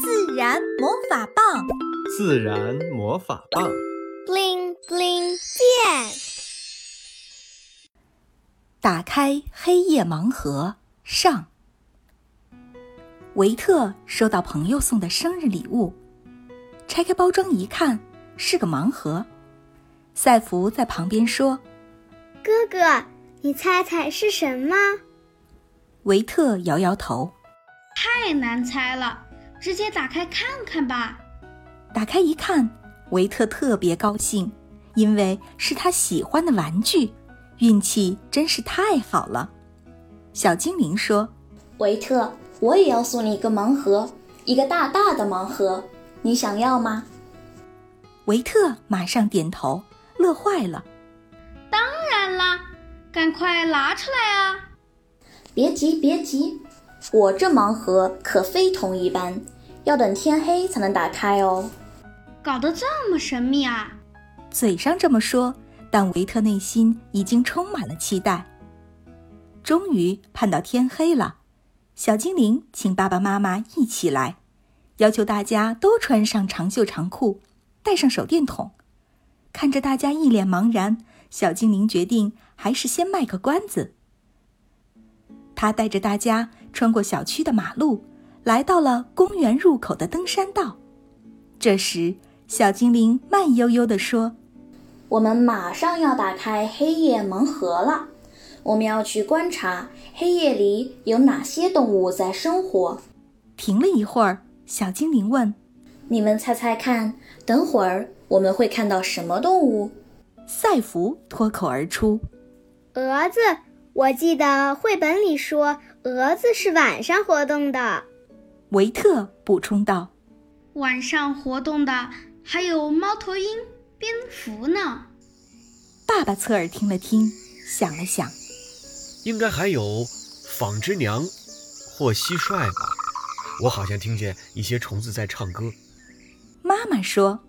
自然魔法棒，自然魔法棒 ，bling bling 变。打开黑夜盲盒上。维特收到朋友送的生日礼物，拆开包装一看，是个盲盒。赛弗在旁边说：“哥哥，你猜猜是什么？”维特摇摇头：“太难猜了。”直接打开看看吧。打开一看，维特特别高兴，因为是他喜欢的玩具，运气真是太好了。小精灵说：“维特，我也要送你一个盲盒，一个大大的盲盒，你想要吗？”维特马上点头，乐坏了。“当然啦，赶快拿出来啊！”“别急，别急。”我这盲盒可非同一般，要等天黑才能打开哦。搞得这么神秘啊！嘴上这么说，但维特内心已经充满了期待。终于盼到天黑了，小精灵请爸爸妈妈一起来，要求大家都穿上长袖长裤，带上手电筒。看着大家一脸茫然，小精灵决定还是先卖个关子。他带着大家穿过小区的马路，来到了公园入口的登山道。这时，小精灵慢悠悠地说：“我们马上要打开黑夜盲盒了，我们要去观察黑夜里有哪些动物在生活。”停了一会儿，小精灵问：“你们猜猜看，等会儿我们会看到什么动物？”赛弗脱口而出：“蛾子。”我记得绘本里说蛾子是晚上活动的。维特补充道：“晚上活动的还有猫头鹰、蝙蝠呢。”爸爸侧耳听了听，想了想，应该还有纺织娘或蟋蟀吧，我好像听见一些虫子在唱歌。妈妈说：“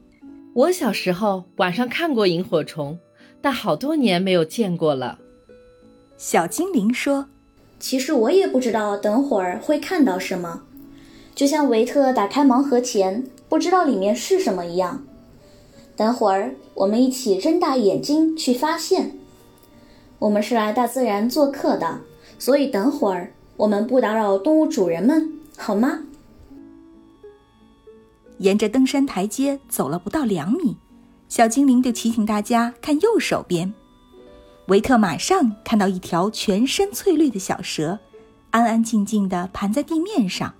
我小时候晚上看过萤火虫，但好多年没有见过了。”小精灵说：“其实我也不知道等会儿会看到什么，就像维特打开盲盒前不知道里面是什么一样。等会儿我们一起睁大眼睛去发现。我们是来大自然做客的，所以等会儿我们不打扰动物主人们，好吗？”沿着登山台阶走了不到2米，小精灵就提醒大家看右手边。维特马上看到一条全身翠绿的小蛇，安安静静地盘在地面上，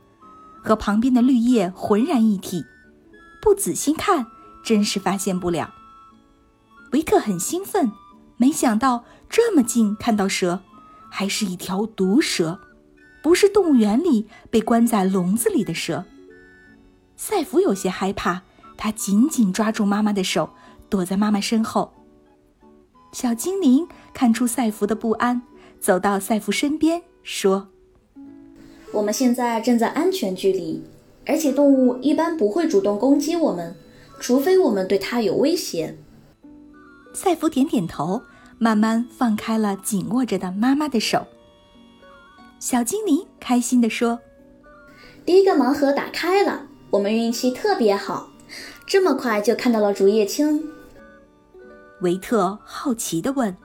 和旁边的绿叶浑然一体，不仔细看真是发现不了。维特很兴奋，没想到这么近看到蛇，还是一条毒蛇，不是动物园里被关在笼子里的蛇。赛弗有些害怕，他紧紧抓住妈妈的手，躲在妈妈身后。小精灵看出赛弗的不安，走到赛弗身边说：“我们现在正在安全距离，而且动物一般不会主动攻击我们，除非我们对它有威胁。”赛弗点点头，慢慢放开了紧握着的妈妈的手。小精灵开心地说：“第一个盲盒打开了，我们运气特别好，这么快就看到了竹叶青。”维特好奇地问：“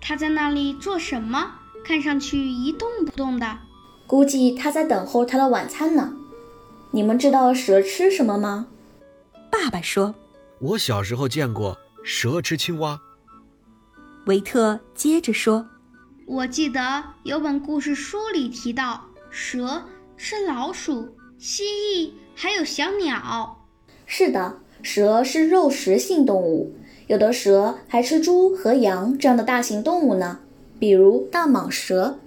他在那里做什么？看上去一动不动的。”“估计他在等候他的晚餐呢。你们知道蛇吃什么吗？”爸爸说：“我小时候见过蛇吃青蛙。”维特接着说：“我记得有本故事书里提到，蛇吃老鼠、蜥蜴还有小鸟。”“是的，蛇是肉食性动物。有的蛇还吃猪和羊这样的大型动物呢，比如大蟒蛇。”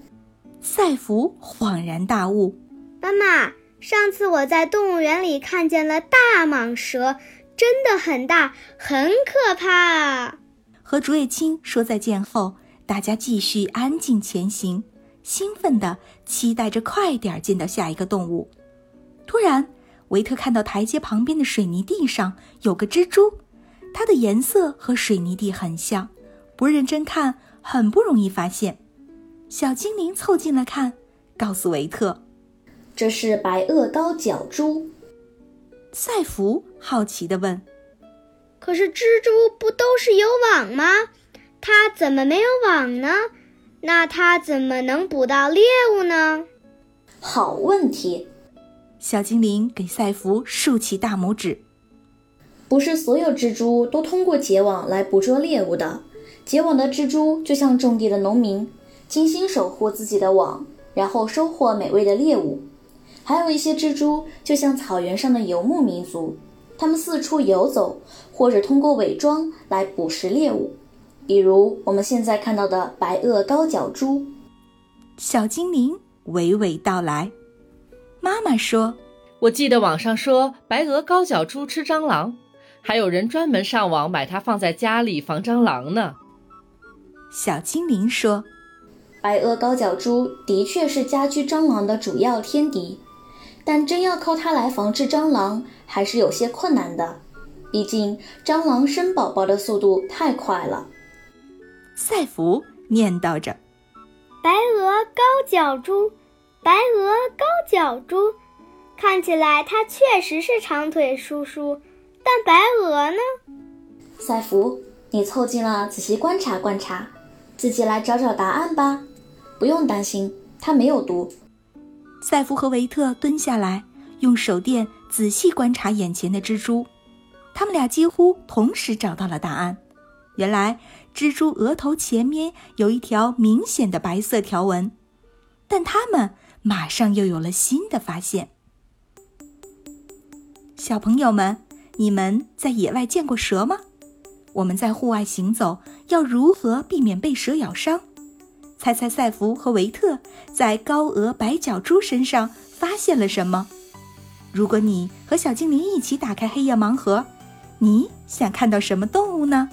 赛弗恍然大悟：“妈妈，上次我在动物园里看见了大蟒蛇，真的很大，很可怕。”和竹叶青说再见后，大家继续安静前行，兴奋地期待着快点见到下一个动物。突然，维特看到台阶旁边的水泥地上有个蜘蛛，它的颜色和水泥地很像，不认真看很不容易发现。小精灵凑近了看，告诉维特：“这是白垩高脚蛛。”赛弗好奇地问：“可是蜘蛛不都是有网吗？它怎么没有网呢？那它怎么能捕到猎物呢？”好问题！小精灵给赛弗竖起大拇指。不是所有蜘蛛都通过结网来捕捉猎物的，结网的蜘蛛就像种地的农民，精心守护自己的网，然后收获美味的猎物。还有一些蜘蛛就像草原上的游牧民族，他们四处游走，或者通过伪装来捕食猎物，比如我们现在看到的白垩高脚蛛。小精灵娓娓道来。妈妈说，我记得网上说白垩高脚蛛吃蟑螂，还有人专门上网买它放在家里防蟑螂呢。小精灵说，白垩高脚蛛的确是家居蟑螂的主要天敌，但真要靠它来防治蟑螂还是有些困难的，毕竟蟑螂生宝宝的速度太快了。赛弗念叨着，白垩高脚蛛，白垩高脚蛛，看起来它确实是长腿叔叔，但白垩呢？赛弗，你凑近了仔细观察观察，自己来找找答案吧。不用担心，它没有毒。赛弗和维特蹲下来，用手电仔细观察眼前的蜘蛛，他们俩几乎同时找到了答案。原来蜘蛛额头前面有一条明显的白色条纹，但他们马上又有了新的发现。小朋友们，你们在野外见过蛇吗？我们在户外行走，要如何避免被蛇咬伤？猜猜赛弗和维特在高额白脚蛛身上发现了什么？如果你和小精灵一起打开黑夜盲盒，你想看到什么动物呢？